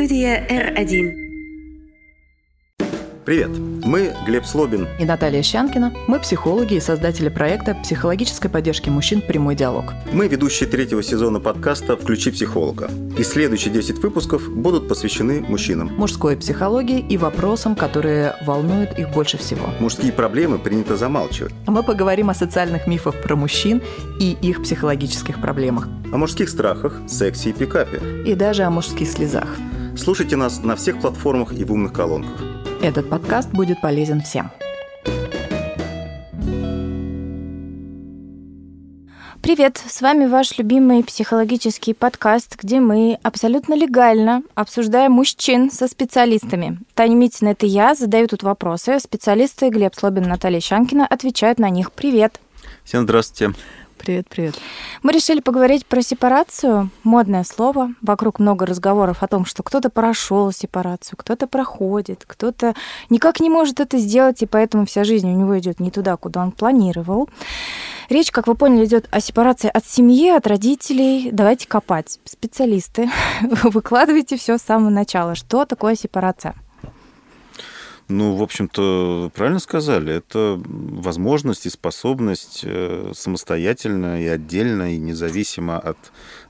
Студия R1. Привет, мы Глеб Слобин и Наталья Щанкина. Мы психологи и создатели проекта «Психологической поддержки мужчин. Прямой диалог». Мы ведущие третьего сезона подкаста «Включи психолога». И следующие 10 выпусков будут посвящены мужчинам, мужской психологии и вопросам, которые волнуют их больше всего. Мужские проблемы принято замалчивать. Мы поговорим о социальных мифах про мужчин и их психологических проблемах. О мужских страхах, сексе и пикапе. И даже о мужских слезах. Слушайте нас на всех платформах и в умных колонках. Этот подкаст будет полезен всем. Привет, с вами ваш любимый психологический подкаст, где мы абсолютно легально обсуждаем мужчин со специалистами. Таня Митина, это я, задаю тут вопросы. Специалисты Глеб Слобин, Наталья Щанкина отвечают на них. Привет. Всем здравствуйте. Привет. Мы решили поговорить про сепарацию. Модное слово. Вокруг много разговоров о том, что кто-то прошел сепарацию, кто-то проходит, кто-то никак не может это сделать, и поэтому вся жизнь у него идет не туда, куда он планировал. Речь, как вы поняли, идет о сепарации от семьи, от родителей. Давайте копать. Специалисты, выкладывайте все с самого начала. Что такое сепарация? Ну, в общем-то, правильно сказали. Это возможность и способность самостоятельно и отдельно, и независимо от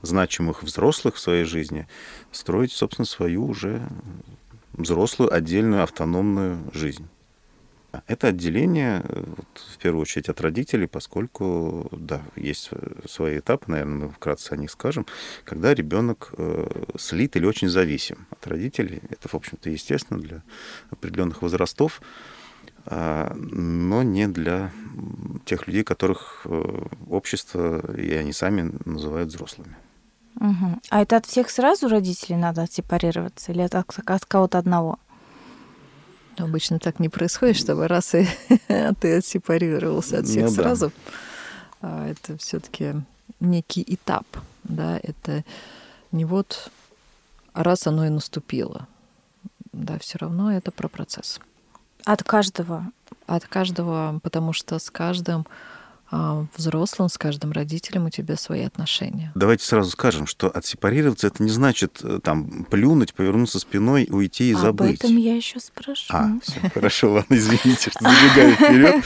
значимых взрослых в своей жизни строить, собственно, свою уже взрослую, отдельную, автономную жизнь. Это отделение, в первую очередь, от родителей, поскольку, да, есть свои этапы, наверное, мы вкратце о них скажем, когда ребенок слит или очень зависим от родителей. Это, в общем-то, естественно для определенных возрастов, но не для тех людей, которых общество и они сами называют взрослыми. Угу. А это от всех сразу родителей надо отсепарироваться или от кого-то одного? Обычно так не происходит, чтобы раз и ты отсепарировался от всех сразу. Да. Это все-таки некий этап. Да? Это не вот раз оно и наступило. Да, все равно это про процесс. От каждого? От каждого, потому что с каждым взрослым, с каждым родителем у тебя свои отношения. Давайте сразу скажем, что отсепарироваться — это не значит там плюнуть, повернуться спиной, уйти и забыть. Об этом я еще спрошу. Все, хорошо, ладно, извините, что забегаю вперед.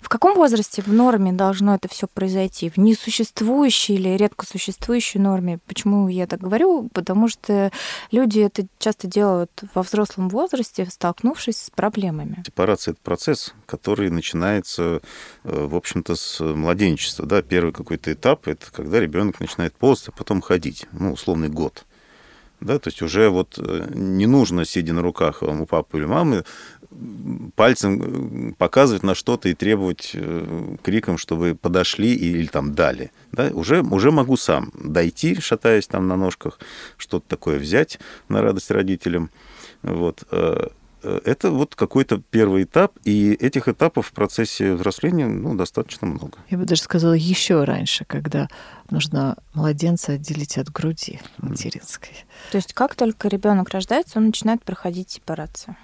В каком возрасте в норме должно это все произойти? В несуществующей или редко существующей норме? Почему я так говорю? Потому что люди это часто делают во взрослом возрасте, столкнувшись с проблемами. Сепарация — это процесс, который начинается, в общем-то, с младенчества. Да? Первый какой-то этап — это когда ребенок начинает ползать, а потом ходить, условный год. Да? То есть уже вот не нужно, сидя на руках у папы или мамы, пальцем показывать на что-то и требовать криком, чтобы подошли или там дали. Да? Уже могу сам дойти, шатаясь там на ножках, что-то такое взять на радость родителям. Вот. Это вот какой-то первый этап, и этих этапов в процессе взросления достаточно много. Я бы даже сказала, еще раньше, когда нужно младенца отделить от груди материнской. То есть как только ребенок рождается, он начинает проходить сепарацию?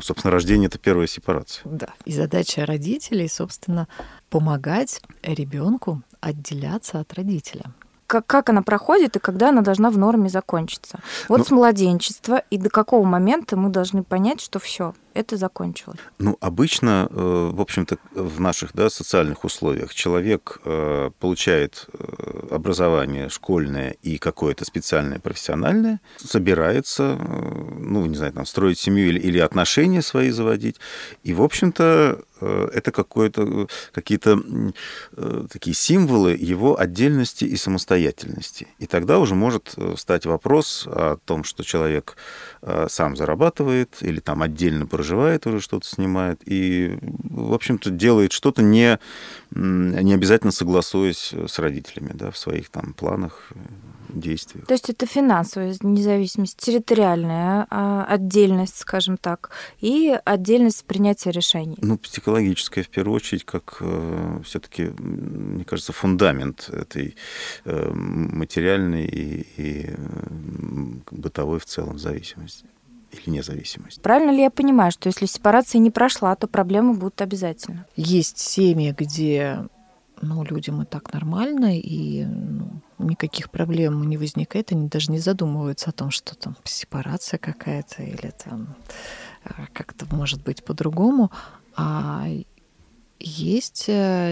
Собственно, рождение – это первая сепарация. Да. И задача родителей, собственно, помогать ребенку отделяться от родителя. Как она проходит и когда она должна в норме закончиться? С младенчества и до какого момента мы должны понять, что все это закончилось? Обычно, в общем-то, в наших социальных условиях человек получает образование школьное и какое-то специальное, профессиональное, собирается, строить семью или отношения свои заводить. И, в общем-то, это какие-то такие символы его отдельности и самостоятельности. И тогда уже может встать вопрос о том, что человек сам зарабатывает или там отдельно проживает, уже что-то снимает и, в общем-то, делает что-то, не обязательно согласуясь с родителями, да, в своих там планах, действиях. То есть это финансовая независимость, территориальная отдельность, скажем так, и отдельность принятия решений. Психологическая, в первую очередь, как все-таки, мне кажется, фундамент этой материальной и бытовой в целом зависимости или независимости. Правильно ли я понимаю, что если сепарация не прошла, то проблемы будут обязательно? Есть семьи, где людям и так нормально, и никаких проблем не возникает, они даже не задумываются о том, что там сепарация какая-то или там как-то может быть по-другому. А есть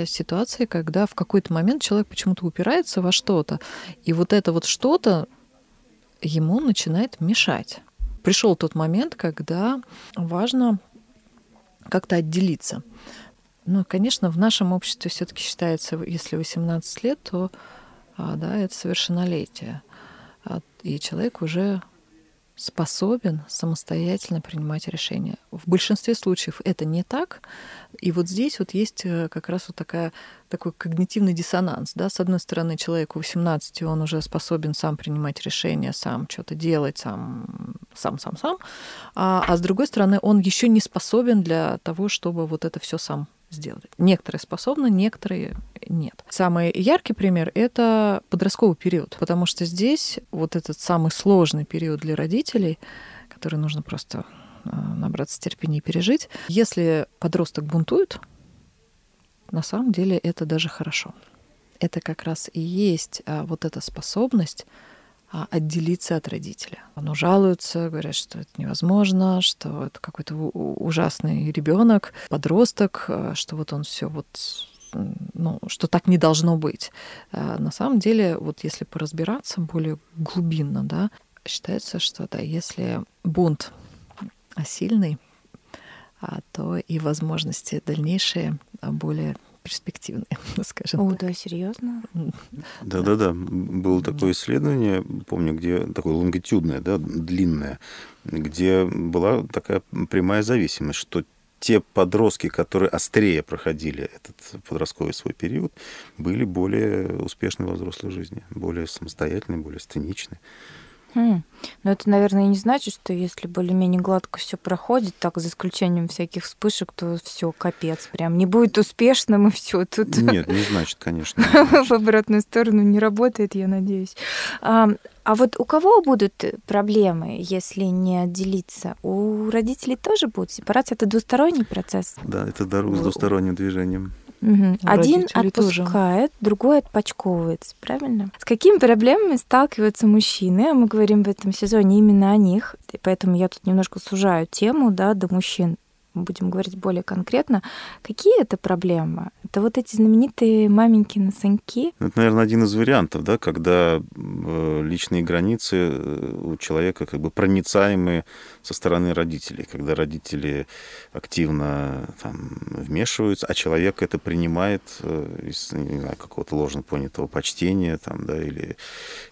ситуации, когда в какой-то момент человек почему-то упирается во что-то, и вот это вот что-то ему начинает мешать. Пришел тот момент, когда важно как-то отделиться. Ну, конечно, в нашем обществе все-таки считается, если 18 лет, то да, это совершеннолетие. И человек уже способен самостоятельно принимать решения. В большинстве случаев это не так. И вот здесь вот есть как раз вот такой когнитивный диссонанс. Да? С одной стороны, человеку 18, он уже способен сам принимать решения, сам что-то делать, сам. А с другой стороны, он еще не способен для того, чтобы вот это все сам сделать. Некоторые способны, некоторые нет. Самый яркий пример — это подростковый период, потому что здесь вот этот самый сложный период для родителей, который нужно просто набраться терпения и пережить. Если подросток бунтует, на самом деле это даже хорошо. Это как раз и есть вот эта способность отделиться от родителя. Он жалуется, говорят, что это невозможно, что это какой-то ужасный ребенок, подросток, что вот он все вот, ну, что так не должно быть. На самом деле, вот если поразбираться более глубинно, да, считается, что да, если бунт сильный, то и возможности дальнейшие более перспективные, скажем так. О, да, серьезно? Да. Было такое исследование, помню, где такое лонгитюдное, да, длинное, где была такая прямая зависимость, что те подростки, которые острее проходили этот подростковый свой период, были более успешны во взрослой жизни, более самостоятельны, более сценичны. Но это, наверное, не значит, что если более-менее гладко все проходит, так за исключением всяких вспышек, то все капец, прям не будет успешным и все тут. Нет, не значит, конечно. В обратную сторону не работает, я надеюсь. А вот у кого будут проблемы, если не отделиться? У родителей тоже будет сепарация? Это двусторонний процесс? Да, это дорога с двусторонним движением. Угу. Один отпускает, другой отпочковывается, правильно? С какими проблемами сталкиваются мужчины? А мы говорим в этом сезоне именно о них, и поэтому я тут немножко сужаю тему, да, до мужчин. Мы будем говорить более конкретно. Какие это проблемы? Это вот эти знаменитые маменькины сынки? Это, наверное, один из вариантов, да, когда личные границы у человека как бы проницаемые со стороны родителей, когда родители активно там вмешиваются, а человек это принимает из, не знаю, какого-то ложно понятого почтения, там, да, или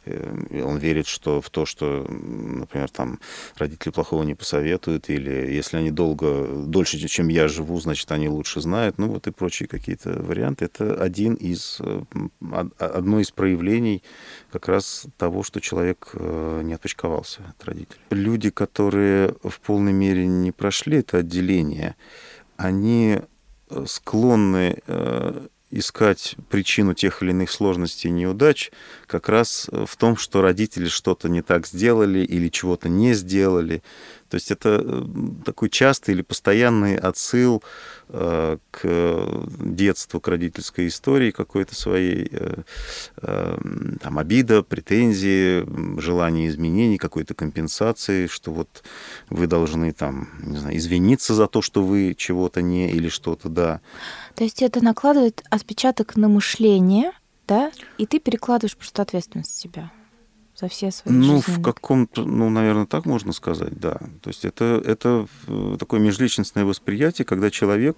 он верит, что в то, что, например, там родители плохого не посоветуют, или если они дольше, чем я живу, значит, они лучше знают. Ну, вот и прочие какие-то варианты. Это одно из проявлений как раз того, что человек не отпочковался от родителей. Люди, которые в полной мере не прошли это отделение, они склонны искать причину тех или иных сложностей и неудач как раз в том, что родители что-то не так сделали или чего-то не сделали. То есть это такой частый или постоянный отсыл к детству, к родительской истории какой-то своей, там, обида, претензии, желание изменений, какой-то компенсации, что вот вы должны там, не знаю, извиниться за то, что вы чего-то не или что-то да. То есть это накладывает отпечаток на мышление, да, и ты перекладываешь просто ответственность в себя. За все свои жизненные... наверное, так можно сказать, да. То есть это такое межличностное восприятие, когда человек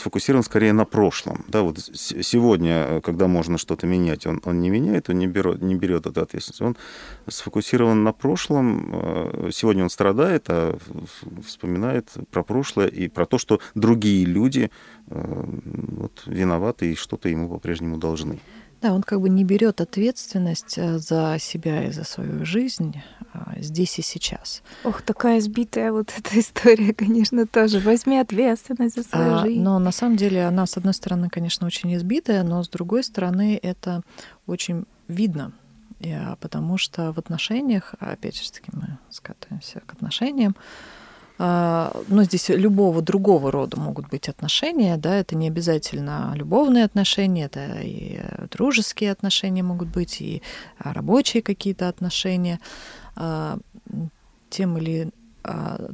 сфокусирован скорее на прошлом. Да, вот сегодня, когда можно что-то менять, он не меняет, он не берет эту ответственность. Он сфокусирован на прошлом. Сегодня он страдает, а вспоминает про прошлое и про то, что другие люди виноваты и что-то ему по-прежнему должны. Да, он как бы не берет ответственность за себя и за свою жизнь здесь и сейчас. Ох, такая сбитая вот эта история, конечно, тоже. Возьми ответственность за свою жизнь. Но на самом деле она, с одной стороны, конечно, очень избитая, но с другой стороны, это очень видно. Потому что в отношениях, опять же таки, мы скатываемся к отношениям, Ну, здесь любого другого рода могут быть отношения, да, это не обязательно любовные отношения, это и дружеские отношения могут быть, и рабочие какие-то отношения. Тем или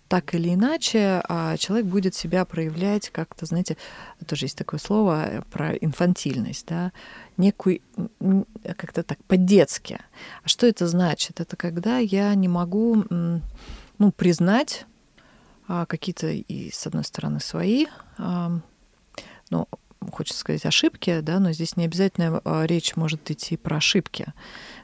так или иначе человек будет себя проявлять как-то, знаете, тоже есть такое слово про инфантильность, да, некую, как-то так, по-детски. А что это значит? Это когда я не могу, ну, признать какие-то, и с одной стороны, свои, ну, хочется сказать, ошибки, да, но здесь не обязательно речь может идти про ошибки,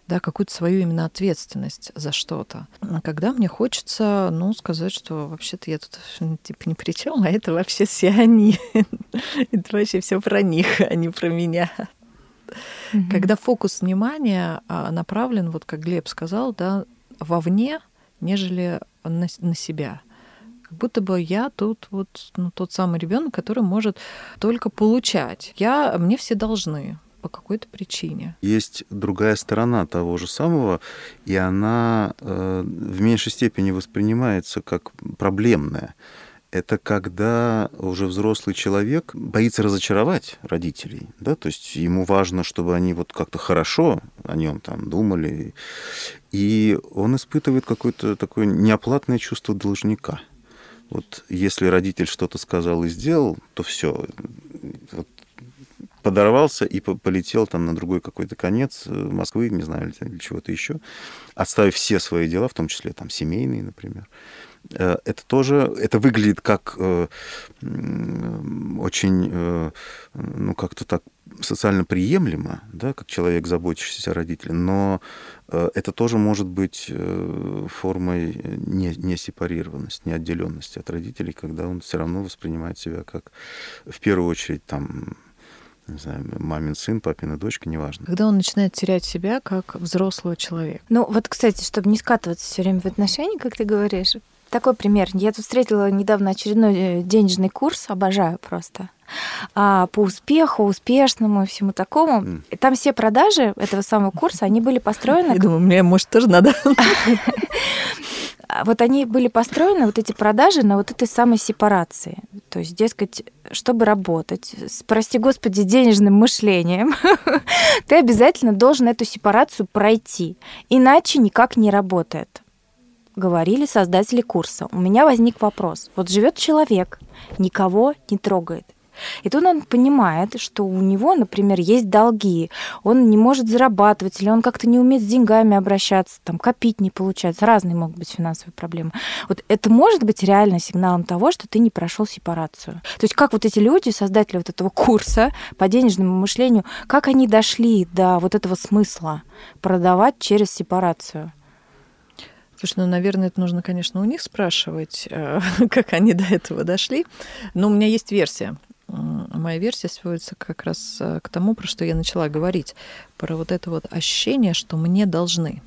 да, какую-то свою именно ответственность за что-то. Когда мне хочется, ну, сказать, что вообще-то я тут типа ни при чем, а это вообще все они, это вообще все про них, а не про меня. Когда фокус внимания направлен, вот как Глеб сказал, да, вовне, нежели на себя. Как будто бы я тут вот, ну, тот самый ребенок, который может только получать. Мне все должны по какой-то причине. Есть другая сторона того же самого, и она в меньшей степени воспринимается как проблемная. Это когда уже взрослый человек боится разочаровать родителей, да, то есть ему важно, чтобы они вот как-то хорошо о нем там думали, и он испытывает какое-то такое неоплатное чувство должника. Вот если родитель что-то сказал и сделал, то все, вот, подорвался и полетел там на другой какой-то конец Москвы, не знаю, или чего-то еще, отставив все свои дела, в том числе там семейные, например. Это тоже, это выглядит как очень, ну, как-то так социально приемлемо, да, как человек, заботящийся о родителях, но это тоже может быть формой несепарированности, неотделенности от родителей, когда он все равно воспринимает себя как, в первую очередь, там, не знаю, мамин сын, папина дочка, неважно. Когда он начинает терять себя как взрослого человека. Ну, вот, кстати, чтобы не скатываться все время в отношения, как ты говоришь, такой пример. Я тут встретила недавно очередной денежный курс, обожаю просто, по успеху, успешному и всему такому. И там все продажи этого самого курса, они были построены... Я думаю, мне, может, тоже надо... Вот они были построены, вот эти продажи, на вот этой самой сепарации. То есть, дескать, чтобы работать с, прости господи, денежным мышлением, ты обязательно должен эту сепарацию пройти, иначе никак не работает. Говорили создатели курса. У меня возник вопрос. Вот живет человек, никого не трогает. И тут он понимает, что у него, например, есть долги, он не может зарабатывать, или он как-то не умеет с деньгами обращаться, там, копить не получается, разные могут быть финансовые проблемы. Вот это может быть реально сигналом того, что ты не прошел сепарацию. То есть как вот эти люди, создатели вот этого курса по денежному мышлению, как они дошли до вот этого смысла продавать через сепарацию? Слушай, ну, наверное, это нужно, конечно, у них спрашивать, как они до этого дошли. Но у меня есть версия. Моя версия сводится как раз к тому, про что я начала говорить, про вот это вот ощущение, что мне должны.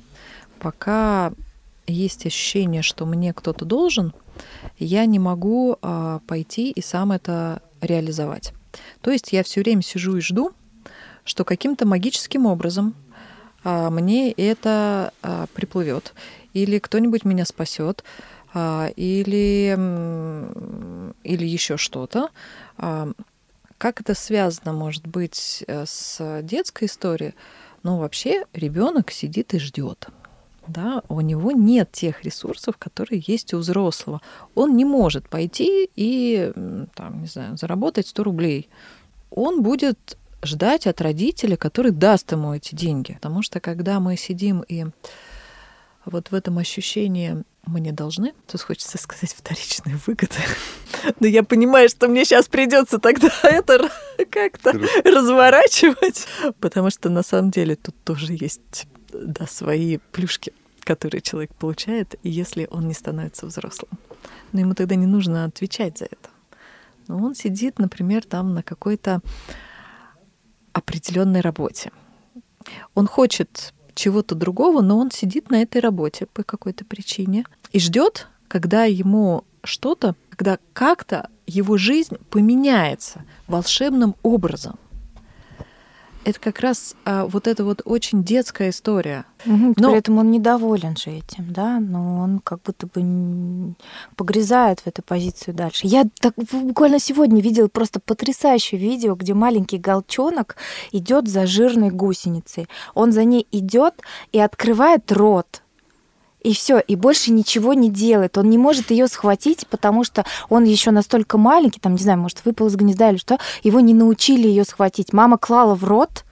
Пока есть ощущение, что мне кто-то должен, я не могу пойти и сам это реализовать. То есть я все время сижу и жду, что каким-то магическим образом мне это приплывет, или кто-нибудь меня спасет, или еще что-то. Как это связано, может быть, с детской историей? Ну, вообще, ребенок сидит и ждет. Да? У него нет тех ресурсов, которые есть у взрослого. Он не может пойти и, там, не знаю, заработать 100 рублей. Он будет ждать от родителя, который даст ему эти деньги. Потому что, когда мы сидим и вот в этом ощущении «мне должны», тут хочется сказать «вторичные выгоды». Но я понимаю, что мне сейчас придется тогда это как-то разворачивать, потому что на самом деле тут тоже есть, да, свои плюшки, которые человек получает, если он не становится взрослым. Но ему тогда не нужно отвечать за это. Но он сидит, например, там на какой-то определенной работе. Он хочет чего-то другого, но он сидит на этой работе по какой-то причине и ждет, когда ему что-то, когда как-то его жизнь поменяется волшебным образом. это как раз вот эта вот очень детская история. Угу, но... При этом он недоволен же этим, да, но он как будто бы погрязает в эту позицию дальше. Я так буквально сегодня видела просто потрясающее видео, где маленький галчонок идет за жирной гусеницей. Он за ней идет и открывает рот. И все, и больше ничего не делает. Он не может ее схватить, потому что он еще настолько маленький, там, не знаю, может, выпал из гнезда или что, его не научили ее схватить. Мама клала в рот,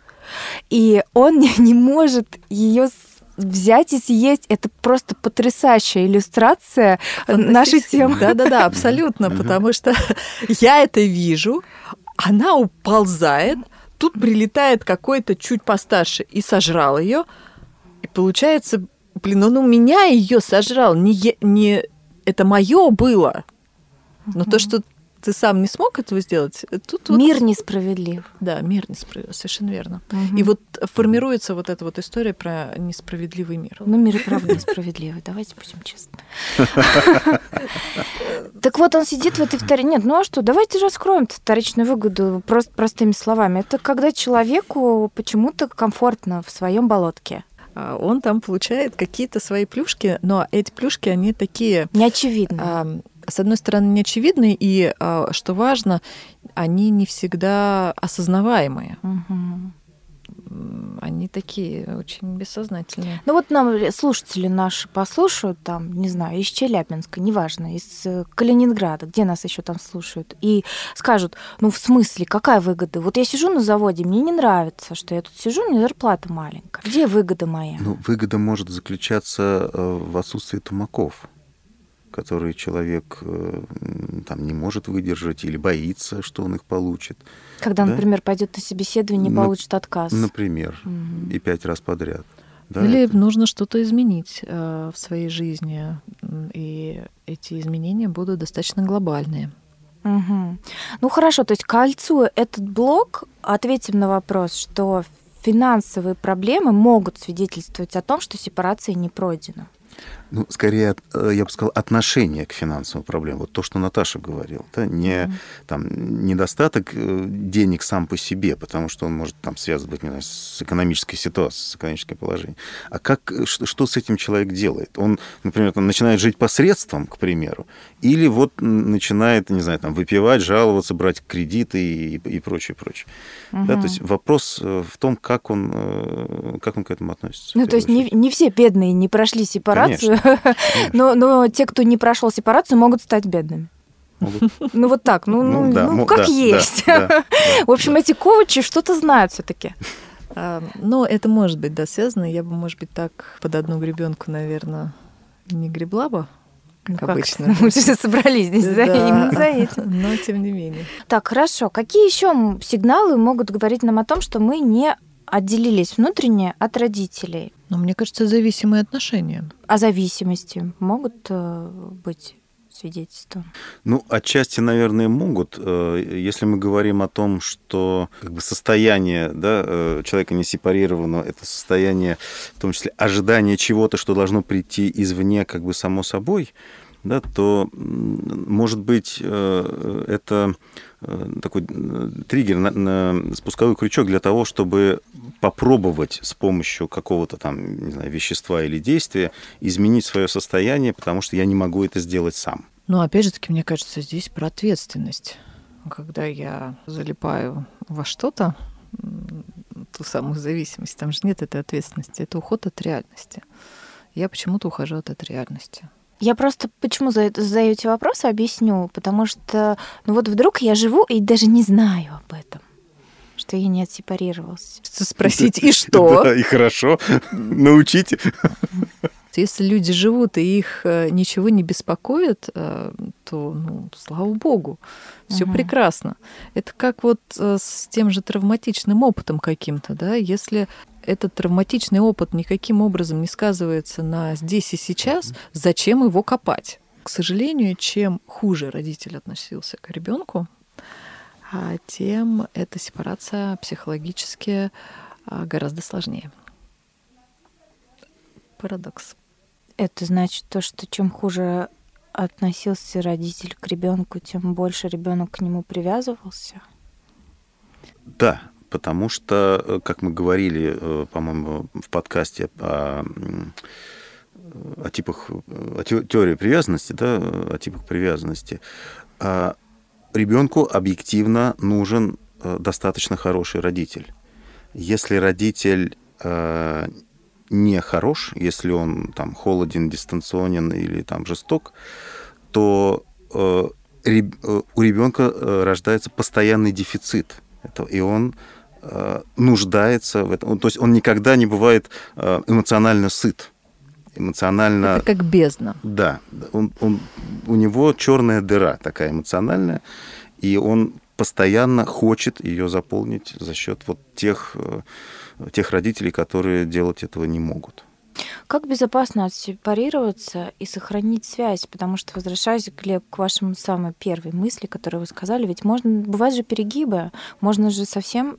и он не может ее взять и съесть. Это просто потрясающая иллюстрация нашей темы. Да-да-да, абсолютно, потому что я это вижу, она уползает, тут прилетает какой-то чуть постарше и сожрал ее, и получается... Блин, он у меня ее сожрал. Не это мое было. Но то, что ты сам не смог этого сделать, тут мир вот... несправедлив. Да, мир несправедлив, совершенно верно. Угу. И вот формируется вот эта вот история про несправедливый мир. Ну, мир и правда несправедливый, давайте будем честны. Так вот, он сидит в этой вторичной... Нет, ну а что, давайте раскроем эту вторичную выгоду простыми словами. Это когда человеку почему-то комфортно в своем болотке. Он там получает какие-то свои плюшки, но эти плюшки, они такие... Неочевидные. С одной стороны, неочевидные, и, что важно, они не всегда осознаваемые. Угу. Они такие очень бессознательные. Ну вот нам слушатели наши послушают, там, не знаю, из Челябинска, неважно, из Калининграда, где нас еще там слушают, и скажут, ну в смысле, какая выгода? Вот я сижу на заводе, мне не нравится, что я тут сижу, у меня зарплата маленькая. Где выгода моя? Ну, выгода может заключаться в отсутствии тумаков, которые человек там не может выдержать или боится, что он их получит. Когда, да? Например, пойдет на собеседование и не получит отказ. Например, и 5 раз подряд. Да, или это... нужно что-то изменить в своей жизни, и эти изменения будут достаточно глобальные. Угу. Ну хорошо, то есть кольцуя этот блок, ответим на вопрос, что финансовые проблемы могут свидетельствовать о том, что сепарация не пройдена. Ну, скорее, я бы сказал, отношение к финансовым проблемам. Вот то, что Наташа говорила. Да? Там, недостаток денег сам по себе, потому что он может там связан быть, не знаю, с экономической ситуацией, с экономическим положением. А как, что с этим человек делает? Он, например, там, начинает жить по средствам, к примеру, или вот начинает, не знаю, там, выпивать, жаловаться, брать кредиты и прочее, прочее. Угу. Да? То есть вопрос в том, как он к этому относится. Ну, то есть не все бедные не прошли сепарацию. Конечно. Но те, кто не прошел сепарацию, могут стать бедными. Могут. Ну вот так, как есть. В общем, эти коучи что-то знают все-таки. Но это может быть, да, связано. Я бы, может быть, так под одну гребенку, наверное, не гребла бы. Как обычно. Мы уже собрались здесь именно за этим. Но тем не менее. Так, хорошо. Какие еще сигналы могут говорить нам о том, что мы не отделились внутренне от родителей? Но мне кажется, зависимые отношения. А зависимости могут быть свидетельством? Ну, отчасти, наверное, могут. Если мы говорим о том, что как бы состояние, да, человека не сепарированного, это состояние, в том числе, ожидания чего-то, что должно прийти извне, как бы само собой, да, то, может быть, это такой триггер, спусковой крючок для того, чтобы попробовать с помощью какого-то там, не знаю, вещества или действия изменить свое состояние, потому что я не могу это сделать сам. Ну, опять же таки, мне кажется, здесь про ответственность. Когда я залипаю во что-то, ту самую зависимость, там же нет этой ответственности, это уход от реальности. Я почему-то ухожу от этой реальности. Я просто почему задаю эти вопросы, объясню. Потому что вот вдруг я живу и даже не знаю об этом, что я не отсепарировалась. Спросить, и что? Да, и хорошо, научите. Если люди живут, и их ничего не беспокоит, то, ну, слава богу, все прекрасно. Это как вот с тем же травматичным опытом каким-то, да? Если этот травматичный опыт никаким образом не сказывается на здесь и сейчас, зачем его копать? К сожалению, чем хуже родитель относился к ребенку, тем эта сепарация психологически гораздо сложнее. Парадокс. Это значит то, что чем хуже относился родитель к ребенку, тем больше ребенок к нему привязывался? Да. потому что, как мы говорили, по-моему, в подкасте о типах, о теории привязанности, да, о типах привязанности, ребенку объективно нужен достаточно хороший родитель. Если родитель не хорош, если он там холоден, дистанционен или там жесток, то у ребенка рождается постоянный дефицит, и он нуждается в этом. То есть он никогда не бывает эмоционально сыт. Эмоционально... Это как бездна. Да. У него черная дыра такая эмоциональная, и он постоянно хочет ее заполнить за счет вот тех родителей, которые делать этого не могут. Как безопасно отсепарироваться и сохранить связь? Потому что, возвращаясь, Глеб, к вашему самой первой мысли, которую вы сказали, ведь можно, бывают же перегибы, можно же совсем,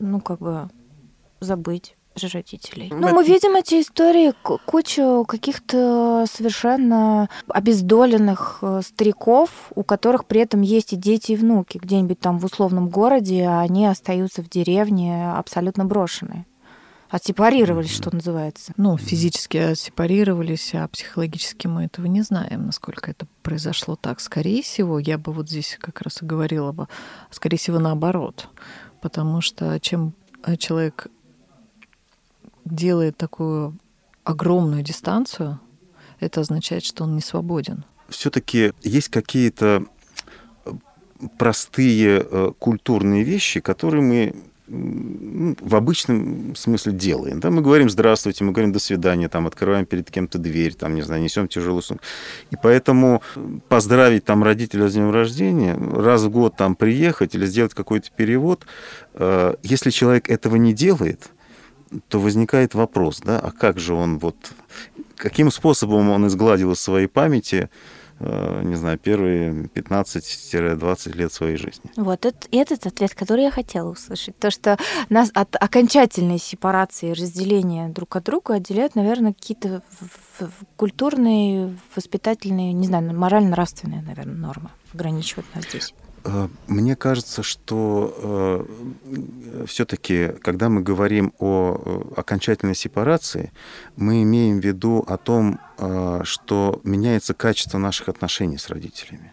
забыть же родителей. Мы видим эти истории, кучу каких-то совершенно обездоленных стариков, у которых при этом есть и дети, и внуки где-нибудь там в условном городе, а они остаются в деревне абсолютно брошенные. Отсепарировались, что называется. Физически отсепарировались, а психологически мы этого не знаем, насколько это произошло так. Скорее всего, я бы вот здесь как раз и говорила бы, скорее всего, наоборот. Потому что чем человек делает такую огромную дистанцию, это означает, что он не свободен. Все-таки есть какие-то простые культурные вещи, которые мы в обычном смысле делаем. Да? Мы говорим «здравствуйте», мы говорим «до свидания», там, открываем перед кем-то дверь, там, не знаю, несем тяжелую сумку. И поэтому поздравить там, родителя с днем рождения, раз в год там, приехать или сделать какой-то перевод, если человек этого не делает, то возникает вопрос, да, а как же он, каким способом он изгладил из своей памяти первые 15-20 лет своей жизни. Вот этот ответ, который я хотела услышать. То, что нас от окончательной сепарации, разделения друг от друга отделяют, наверное, какие-то культурные, воспитательные, морально-нравственные, нормы ограничивают нас здесь. Мне кажется, что все-таки, когда мы говорим о окончательной сепарации, мы имеем в виду о том, что меняется качество наших отношений с родителями.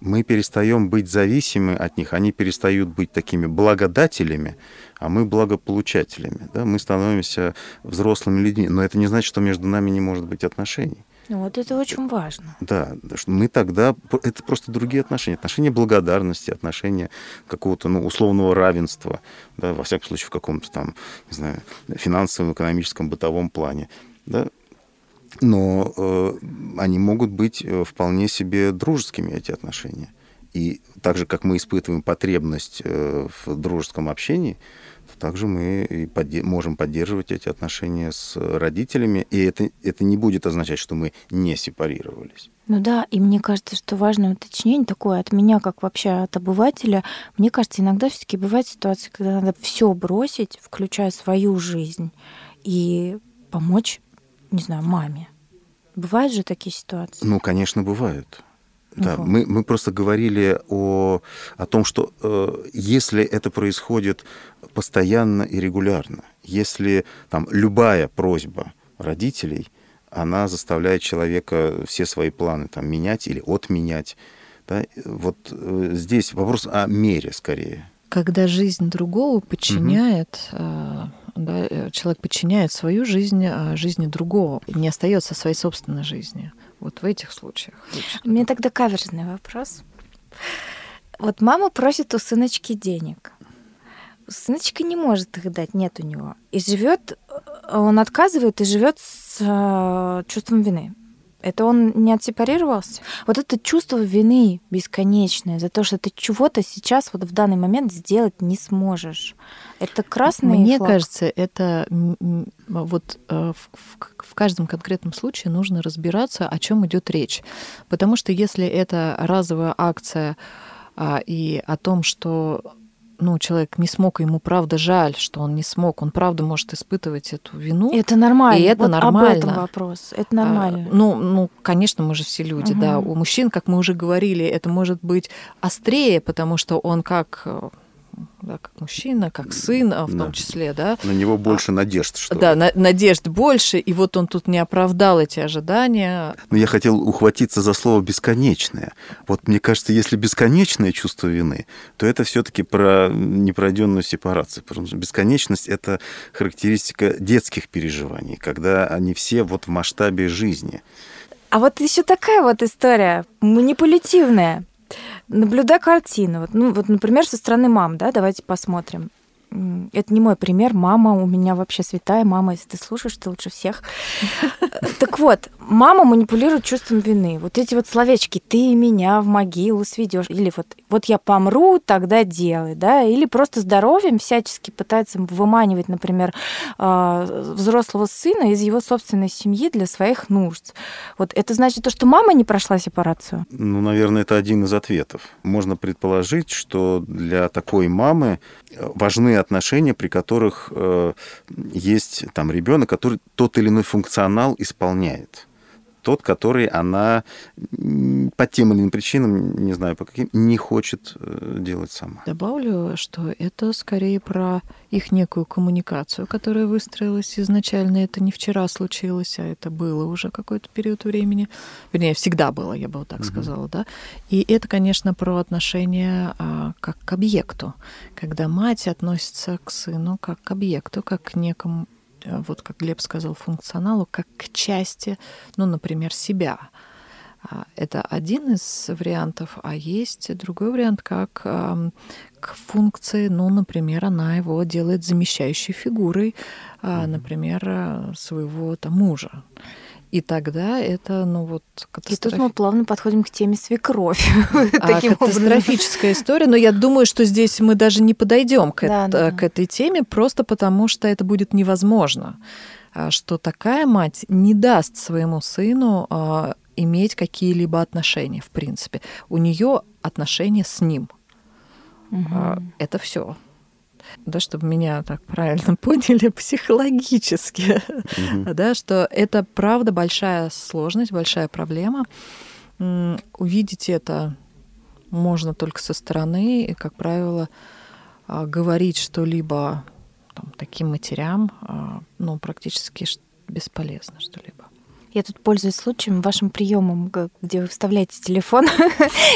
Мы перестаем быть зависимы от них, они перестают быть такими благодателями, а мы благополучателями. Да? Мы становимся взрослыми людьми, но это не значит, что между нами не может быть отношений. Это очень важно. Да, что мы тогда... Это просто другие отношения. Отношения благодарности, отношения какого-то условного равенства, да, во всяком случае в каком-то там, финансовом, экономическом, бытовом плане. Да. Но они могут быть вполне себе дружескими, эти отношения. И так же, как мы испытываем потребность в дружеском общении, также мы и можем поддерживать эти отношения с родителями, и это не будет означать, что мы не сепарировались. И мне кажется, что важное уточнение такое от меня, как вообще от обывателя. Мне кажется, иногда все-таки бывают ситуации, когда надо все бросить, включая свою жизнь, и помочь, маме. Бывают же такие ситуации? Конечно, бывают. Да, мы просто говорили о том, что если это происходит постоянно и регулярно, если любая просьба родителей, она заставляет человека все свои планы менять или отменять. Да? Здесь вопрос о мере скорее. Когда жизнь другого подчиняет... Да, человек подчиняет свою жизнь жизни другого, не остается своей собственной жизни. Вот в этих случаях. У меня тогда каверзный вопрос. Вот мама просит у сыночки денег. Сыночка не может их дать, нет у него. И он отказывает и живет с чувством вины. Это он не отсепарировался? Вот это чувство вины бесконечное за то, что ты чего-то сейчас в данный момент сделать не сможешь. Это красный флаг. Мне кажется, это в каждом конкретном случае нужно разбираться, о чем идет речь. Потому что если это разовая акция и о том, что человек не смог, ему правда жаль, что он не смог. Он правда может испытывать эту вину. И это нормально. И это нормально. Об этом вопрос. Это нормально. Конечно, мы же все люди, угу. Да. У мужчин, как мы уже говорили, это может быть острее, потому что он как... да, как мужчина, как сын, в том числе, да. На него больше надежд, что ли. Да, надежд больше, и вот он тут не оправдал эти ожидания. Но я хотел ухватиться за слово «бесконечное». Вот мне кажется, если бесконечное чувство вины, то это все-таки про непройденную сепарацию. Потому что бесконечность – это характеристика детских переживаний, когда они все вот в масштабе жизни. А вот еще такая вот история манипулятивная. Наблюдая картину, вот, например, со стороны мам, да, давайте посмотрим. Это не мой пример, мама у меня вообще святая, мама, если ты слушаешь, ты лучше всех. Так вот, мама манипулирует чувством вины. Вот эти вот словечки «ты меня в могилу сведешь», или вот я помру, тогда делай, да, или просто здоровьем всячески пытается выманивать, например, взрослого сына из его собственной семьи для своих нужд. Вот это значит то, что мама не прошла сепарацию? Ну, наверное, это один из ответов. Можно предположить, что для такой мамы важны отношения, при которых есть там ребенок, который тот или иной функционал исполняет. Тот, который она по тем или иным причинам, не знаю по каким, не хочет делать сама. Добавлю, что это скорее про их некую коммуникацию, которая выстроилась изначально. Это не вчера случилось, а это было уже какой-то период времени. Вернее, всегда было, я бы вот так сказала, да. И это, конечно, про отношение как к объекту, когда мать относится к сыну как к объекту, как к некому, вот как Глеб сказал, функционалу, как к части, ну, например, себя. Это один из вариантов, а есть другой вариант, как к функции, ну, например, она его делает замещающей фигурой, например, своего там мужа. И тогда это, ну, вот... И тут мы плавно подходим к теме свекровь. Катастрофическая история. Но я думаю, что здесь мы даже не подойдем к этой теме, просто потому что это будет невозможно, что такая мать не даст своему сыну иметь какие-либо отношения, в принципе. У нее отношения с ним. Это все. Да, чтобы меня так правильно поняли психологически, да, что это правда большая сложность, большая проблема. Увидеть это можно только со стороны, и, как правило, говорить что-либо там, таким матерям, ну, практически бесполезно что-либо. Я тут пользуюсь случаем, вашим приемом, где вы вставляете телефон.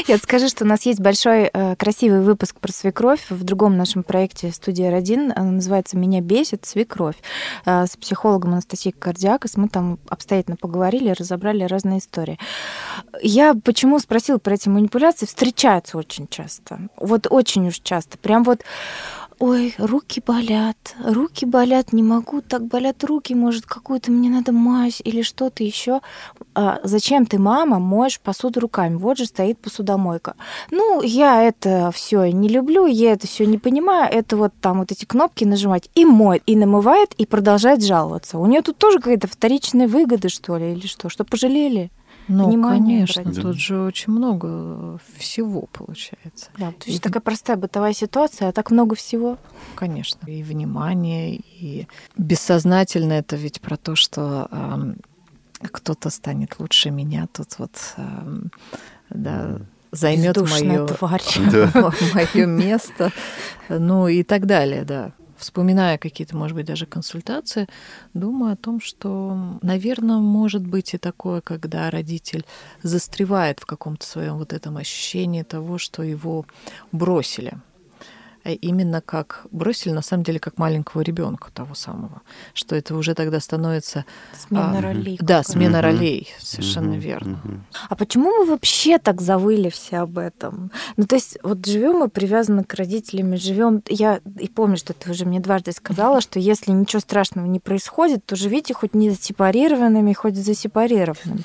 Я скажу, что у нас есть большой красивый выпуск про свекровь в другом нашем проекте «Студия R1». Она называется «Меня бесит свекровь». С психологом Анастасией Кордиакос мы там обстоятельно поговорили, разобрали разные истории. Я почему спросила про эти манипуляции? Встречаются очень часто. Вот очень уж часто. Прям вот... Ой, руки болят, не могу, так болят руки, может, какую-то мне надо мазь или что-то еще. А зачем ты, мама, моешь посуду руками? Вот же стоит посудомойка. Ну, я это все не люблю, я это все не понимаю, это вот там вот эти кнопки нажимать. И моет, и намывает, и продолжает жаловаться. У нее тут тоже какая-то вторичная выгода, что ли, или что? Что пожалели? Ну, внимание, конечно, тут же очень много всего получается. Да, то есть такая простая бытовая ситуация, а так много всего. Конечно. И внимание, и бессознательно это ведь про то, что кто-то станет лучше меня, тут вот, да, займет моё место, ну и так далее, да. Вспоминая какие-то, может быть, даже консультации, думаю о том, что, наверное, может быть и такое, когда родитель застревает в каком-то своем вот этом ощущении того, что его бросили. Именно как бросили, на самом деле, как маленького ребенка того самого. что это уже тогда становится... Смена ролей. Да, смена ролей, совершенно верно. А почему мы вообще так завыли все об этом? Ну, то есть, вот живем мы привязаны к родителям, живем. Я и помню, что ты уже мне дважды сказала, что если ничего страшного не происходит, то живите хоть не сепарированными, хоть засепарированными.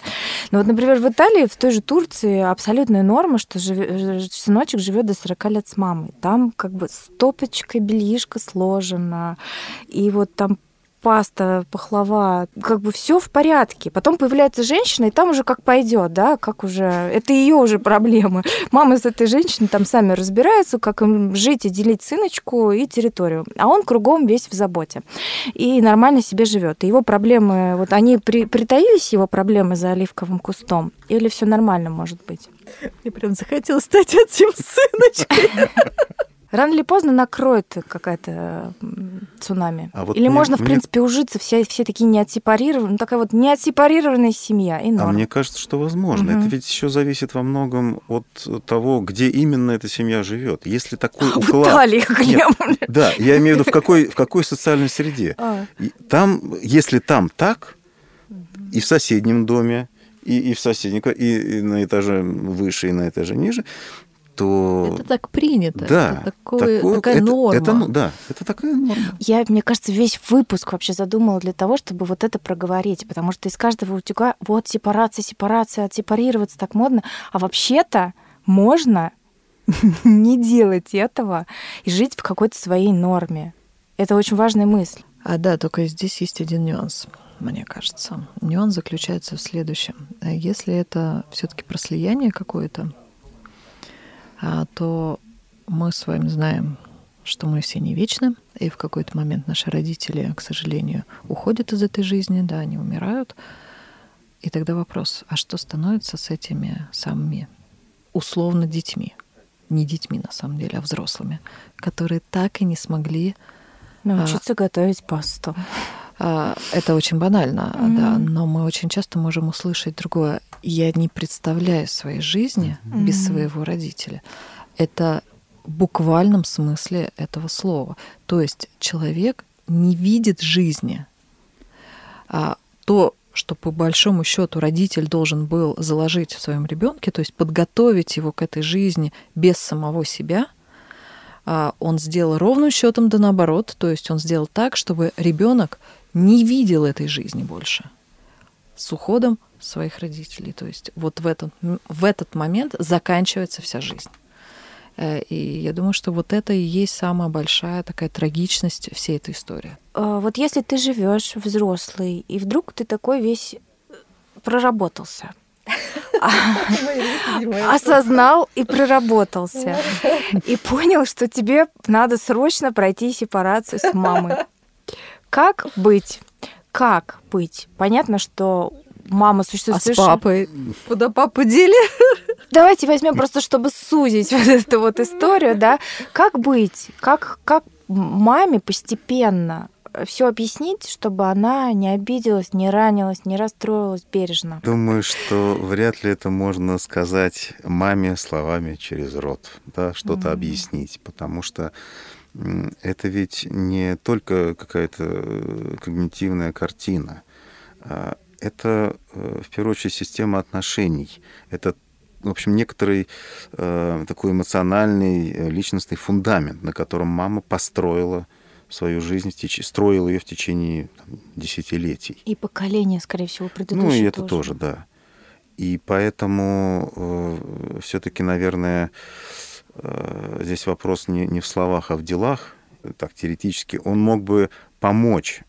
Но вот, например, в Италии, в той же Турции абсолютная норма, что сыночек живет до 40 лет с мамой. Там как бы стопочкой бельишко сложено, и вот там паста, пахлава, как бы все в порядке. Потом появляется женщина, и там уже как пойдет, да, как уже... Это ее уже проблемы. Мамы с этой женщиной там сами разбираются, как им жить и делить сыночку и территорию. А он кругом весь в заботе. И нормально себе живет. И его проблемы... Вот они притаились, его проблемы за оливковым кустом? Или все нормально может быть? Мне прям захотелось стать этим сыночкой. Рано или поздно накроет какая-то цунами. А вот или можно, в принципе, ужиться, все такие неотсепарированные, ну, такая вот неотсепарированная семья. И норм. А мне кажется, что возможно. Это ведь еще зависит во многом от того, где именно эта семья живет. Если такой уклад... В Италии, Глеб. Да, я имею в виду, в какой социальной среде. Там, если там так, и в соседнем доме, и в соседнем, и на этаже выше, и на этаже ниже, то... Это так принято. Да. Это такая норма. Это такая норма. Мне кажется, весь выпуск вообще задумала для того, чтобы вот это проговорить, потому что из каждого утюга вот сепарация, отсепарироваться так модно, а вообще-то можно не делать этого и жить в какой-то своей норме. Это очень важная мысль. А да, только здесь есть один нюанс, мне кажется. Нюанс заключается в следующем. Если это все-таки про слияние какое-то, то мы с вами знаем, что мы все не вечны, и в какой-то момент наши родители, к сожалению, уходят из этой жизни, да, они умирают. И тогда вопрос, а что становится с этими самыми условно детьми? Не детьми, на самом деле, а взрослыми, которые так и не смогли... Научиться готовить пасту. Это очень банально, да, но мы очень часто можем услышать другое. Я не представляю своей жизни без своего родителя. Это в буквальном смысле этого слова. То есть человек не видит жизни. То, что по большому счету родитель должен был заложить в своем ребенке, то есть подготовить его к этой жизни без самого себя, он сделал ровным счетом да наоборот. То есть он сделал так, чтобы ребенок не видел этой жизни больше с уходом своих родителей. То есть вот в этот момент заканчивается вся жизнь. И я думаю, что вот это и есть самая большая такая трагичность всей этой истории. Вот если ты живешь взрослый, и вдруг ты такой весь проработался, осознал и проработался, и понял, что тебе надо срочно пройти сепарацию с мамой. Как быть? Как быть? Понятно, что мама существует... А с папой? Куда папу дели? Давайте возьмем просто, чтобы сузить вот эту вот историю, да? Как быть? Как маме постепенно все объяснить, чтобы она не обиделась, не ранилась, не расстроилась, бережно? Думаю, что вряд ли это можно сказать маме словами через рот, да, что-то объяснить, потому что это ведь не только какая-то когнитивная картина, это, в первую очередь, система отношений. Это, в общем, некоторый такой эмоциональный, личностный фундамент, на котором мама построила свою жизнь, строила ее в течение десятилетий. И поколение, скорее всего, предыдущее. Ну, и это тоже, да. И поэтому все-таки, наверное, здесь вопрос не в словах, а в делах. Так, теоретически, он мог бы помочь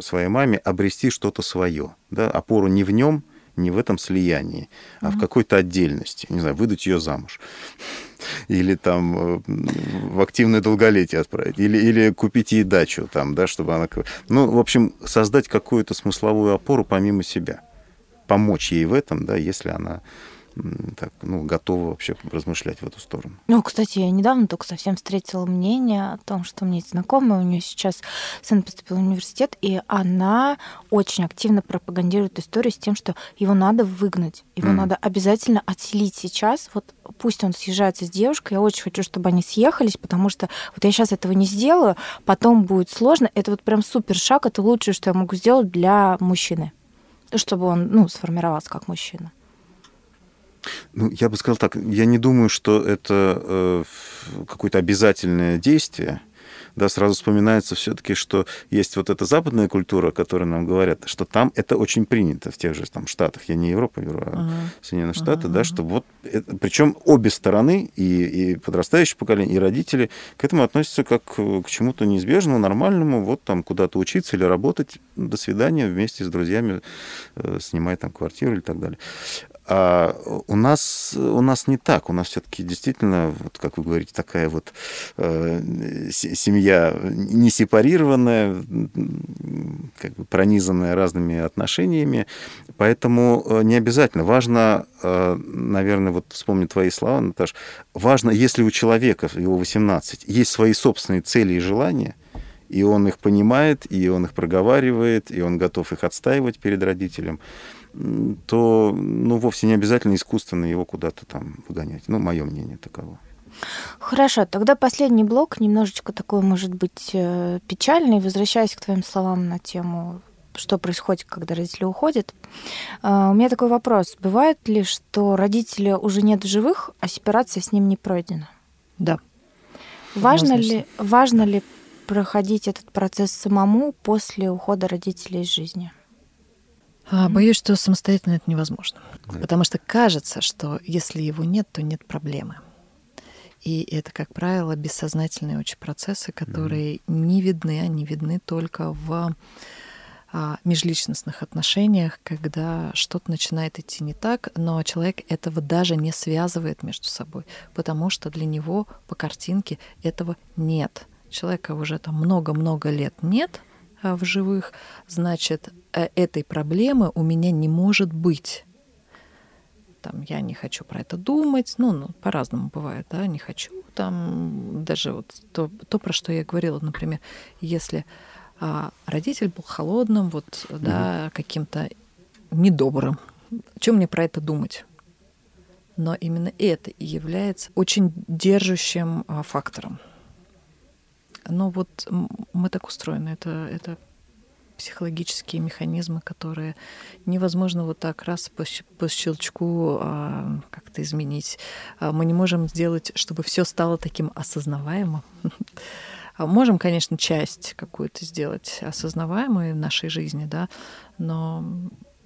своей маме обрести что-то свое, да, опору не в нем, не в этом слиянии, а в какой-то отдельности. Не знаю, выдать ее замуж. Или там в активное долголетие отправить. Или купить ей дачу, там, да, чтобы она... Ну, в общем, создать какую-то смысловую опору помимо себя. Помочь ей в этом, да, если она так, ну, готова вообще размышлять в эту сторону. Ну, кстати, я недавно только совсем встретила мнение о том, что у меня есть знакомая, у нее сейчас сын поступил в университет, и она очень активно пропагандирует историю с тем, что его надо выгнать, его надо обязательно отселить сейчас. Вот пусть он съезжается с девушкой, я очень хочу, чтобы они съехались, потому что вот я сейчас этого не сделаю, потом будет сложно. Это вот прям супер шаг, это лучшее, что я могу сделать для мужчины, чтобы он, ну, сформировался как мужчина. Ну, я бы сказал так, я не думаю, что это какое-то обязательное действие. Да, сразу вспоминается все-таки, что есть вот эта западная культура, о которой нам говорят, что там это очень принято в тех же там Штатах. Я не Европу беру, а Соединенные Штаты, да, что вот причем обе стороны, и подрастающее поколение, и родители к этому относятся как к чему-то неизбежному, нормальному, вот там куда-то учиться или работать, до свидания, вместе с друзьями снимать там квартиру и так далее. У нас не так. У нас все-таки действительно, вот, как вы говорите, такая вот семья не сепарированная, как бы пронизанная разными отношениями. Поэтому не обязательно. Важно, наверное, вот вспомню твои слова, Наташ, важно, если у человека, его 18, есть свои собственные цели и желания, и он их понимает, и он их проговаривает, и он готов их отстаивать перед родителем, то вовсе не обязательно искусственно его куда-то там выгонять. Мое мнение таково. Хорошо, тогда последний блок, немножечко такой, может быть, печальный, возвращаясь к твоим словам на тему, что происходит, когда родители уходят. У меня такой вопрос. Бывает ли, что родителя уже нет в живых, а сепарация с ним не пройдена? Да. Важно ли проходить этот процесс самому после ухода родителей из жизни? Боюсь, что самостоятельно это невозможно. Потому что кажется, что если его нет, то нет проблемы. И это, как правило, бессознательные очень процессы, которые не видны. Они видны только в межличностных отношениях, когда что-то начинает идти не так, но человек этого даже не связывает между собой, потому что для него по картинке этого нет. Человека уже там много-много лет нет в живых, значит, этой проблемы у меня не может быть. Там, я не хочу про это думать, по-разному бывает, да, не хочу. Там даже вот то, про что я говорила, например, если родитель был холодным, каким-то недобрым, что мне про это думать? Но именно это и является очень держащим фактором. Но вот мы так устроены. Это психологические механизмы, которые невозможно вот так раз по щелчку как-то изменить. Мы не можем сделать, чтобы все стало таким осознаваемым. Можем, конечно, часть какую-то сделать осознаваемой в нашей жизни, да, но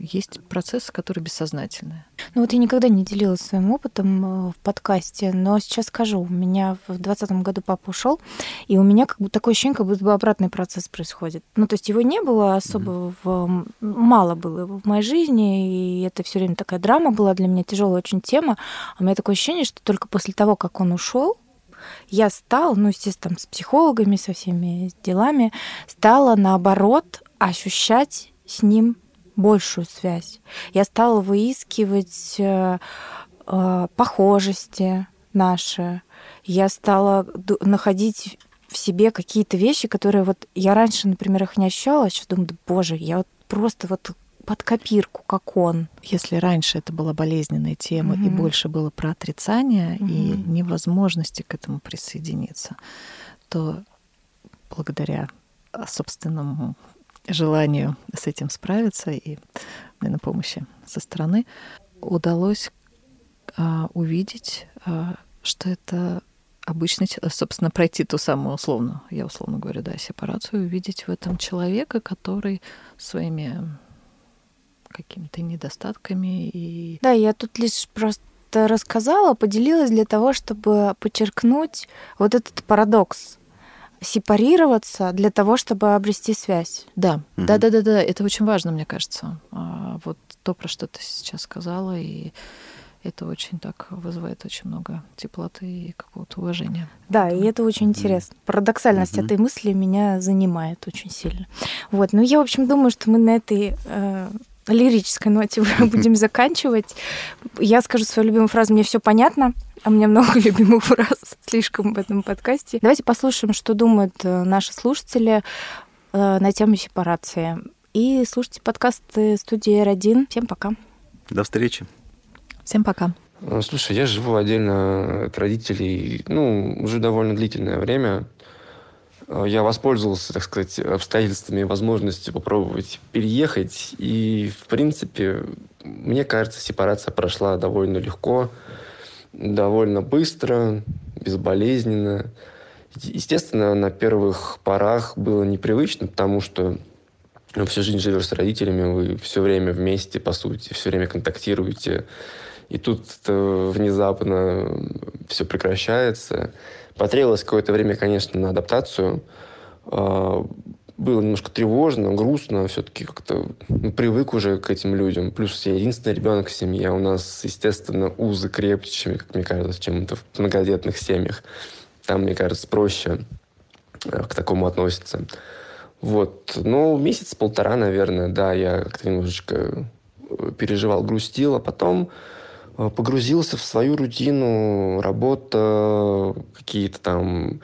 есть процессы, которые бессознательные. Я никогда не делилась своим опытом в подкасте, но сейчас скажу. У меня в 2020 году папа ушел, и у меня как бы такое ощущение, как будто бы обратный процесс происходит. То есть его не было особо, мало было его в моей жизни, и это все время такая драма была для меня, тяжелая очень тема. У меня такое ощущение, что только после того, как он ушел, я стала, естественно, с психологами, со всеми делами, стала, наоборот, ощущать с ним большую связь. Я стала выискивать похожести наши. Я стала находить в себе какие-то вещи, которые вот я раньше, например, их не ощущала, а сейчас думаю, боже, я просто под копирку, как он. Если раньше это была болезненная тема, и больше было про отрицание и невозможности к этому присоединиться, то благодаря собственному желанию с этим справиться и на помощи со стороны удалось увидеть, что это обычно, собственно, пройти ту самую сепарацию, увидеть в этом человека, который своими какими-то недостатками и... Да, я тут лишь просто рассказала, поделилась для того, чтобы подчеркнуть вот этот парадокс. Сепарироваться для того, чтобы обрести связь. Да. Да, это очень важно, мне кажется. Вот то, про что ты сейчас сказала, и это очень так вызывает очень много теплоты и какого-то уважения. Да, и это очень интересно. Парадоксальность этой мысли меня занимает очень сильно. Я, в общем, думаю, что мы на этой лирической ноте будем заканчивать. Я скажу свою любимую фразу «Мне все понятно». А у меня много любимых фраз, слишком в этом подкасте. Давайте послушаем, что думают наши слушатели на тему сепарации. И слушайте подкасты студии R1. Всем пока. До встречи. Всем пока. Слушай, я живу отдельно от родителей, уже довольно длительное время. Я воспользовался, так сказать, обстоятельствами и возможностью попробовать переехать. И, в принципе, мне кажется, сепарация прошла довольно легко, довольно быстро, безболезненно. Естественно, на первых порах было непривычно, потому что всю жизнь живешь с родителями, вы все время вместе, по сути, все время контактируете. И тут внезапно все прекращается. Потребовалось какое-то время, конечно, на адаптацию. было немножко тревожно, грустно. Все-таки как-то привык уже к этим людям. Плюс я единственный ребенок в семье. У нас, естественно, узы крепче, как мне кажется, чем это в многодетных семьях. Там, мне кажется, проще к такому относиться. Вот. Ну, месяц-полтора, наверное, да, я как-то немножечко переживал, грустил. А потом погрузился в свою рутину, работа, какие-то там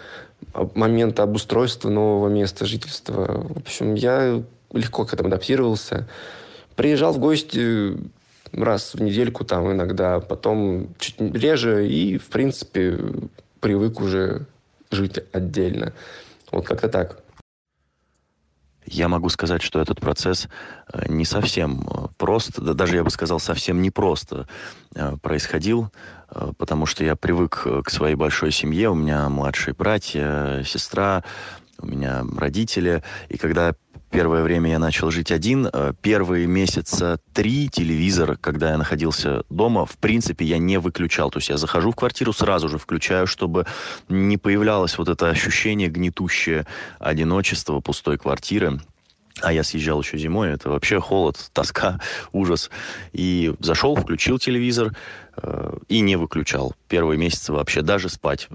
моменты обустройства нового места жительства. В общем, я легко к этому адаптировался. Приезжал в гости раз в недельку там иногда, потом чуть реже и, в принципе, привык уже жить отдельно. Вот как-то так. Я могу сказать, что этот процесс не совсем прост, даже, я бы сказал, совсем непросто происходил, потому что я привык к своей большой семье, у меня младшие братья, сестра, у меня родители, и когда первое время я начал жить один, первые месяца 3 телевизор, когда я находился дома, в принципе, я не выключал. То есть я захожу в квартиру, сразу же включаю, чтобы не появлялось вот это ощущение гнетущее одиночества, пустой квартиры. А я съезжал еще зимой, это вообще холод, тоска, ужас. И зашел, включил телевизор и не выключал. Первые месяцы вообще даже спать.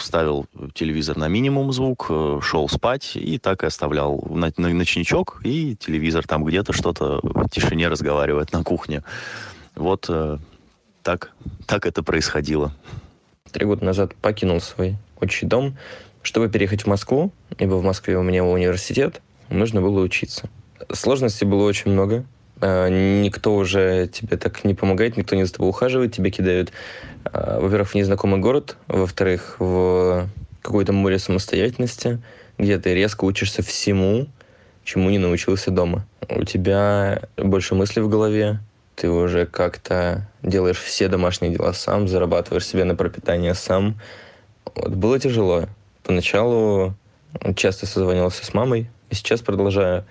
Ставил телевизор на минимум звук, шел спать и так и оставлял ночничок. И телевизор там где-то что-то в тишине разговаривает на кухне. Вот так это происходило. 3 года назад покинул свой отчий дом, чтобы переехать в Москву, ибо в Москве у меня университет. Нужно было учиться. Сложностей было очень много. Никто уже тебе так не помогает, никто не за тобой ухаживает, тебя кидают, во-первых, в незнакомый город, во-вторых, в какое-то море самостоятельности, где ты резко учишься всему, чему не научился дома. У тебя больше мыслей в голове, ты уже как-то делаешь все домашние дела сам, зарабатываешь себе на пропитание сам. Вот, было тяжело. Поначалу часто созванивался с мамой, и сейчас продолжаю.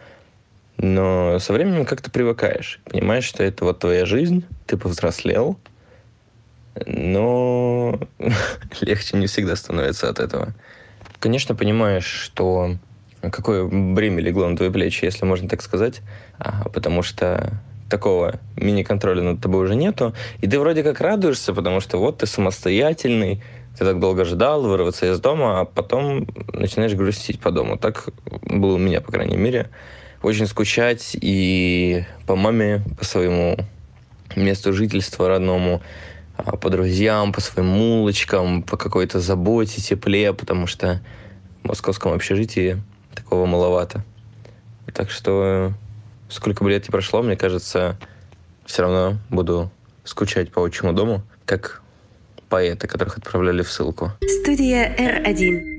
Но со временем как-то привыкаешь. Понимаешь, что это вот твоя жизнь, ты повзрослел, но легче не всегда становится от этого. Конечно, понимаешь, что какое бремя легло на твои плечи, если можно так сказать, потому что такого мини-контроля над тобой уже нету, и ты вроде как радуешься, потому что вот ты самостоятельный, ты так долго ждал вырваться из дома, а потом начинаешь грустить по дому. Так было у меня, по крайней мере. Очень скучать и по маме, по своему месту жительства родному, по друзьям, по своим улочкам, по какой-то заботе, тепле, потому что в московском общежитии такого маловато. Так что сколько бы лет ни прошло, мне кажется, все равно буду скучать по отчему дому, как поэты, которых отправляли в ссылку. Студия R1.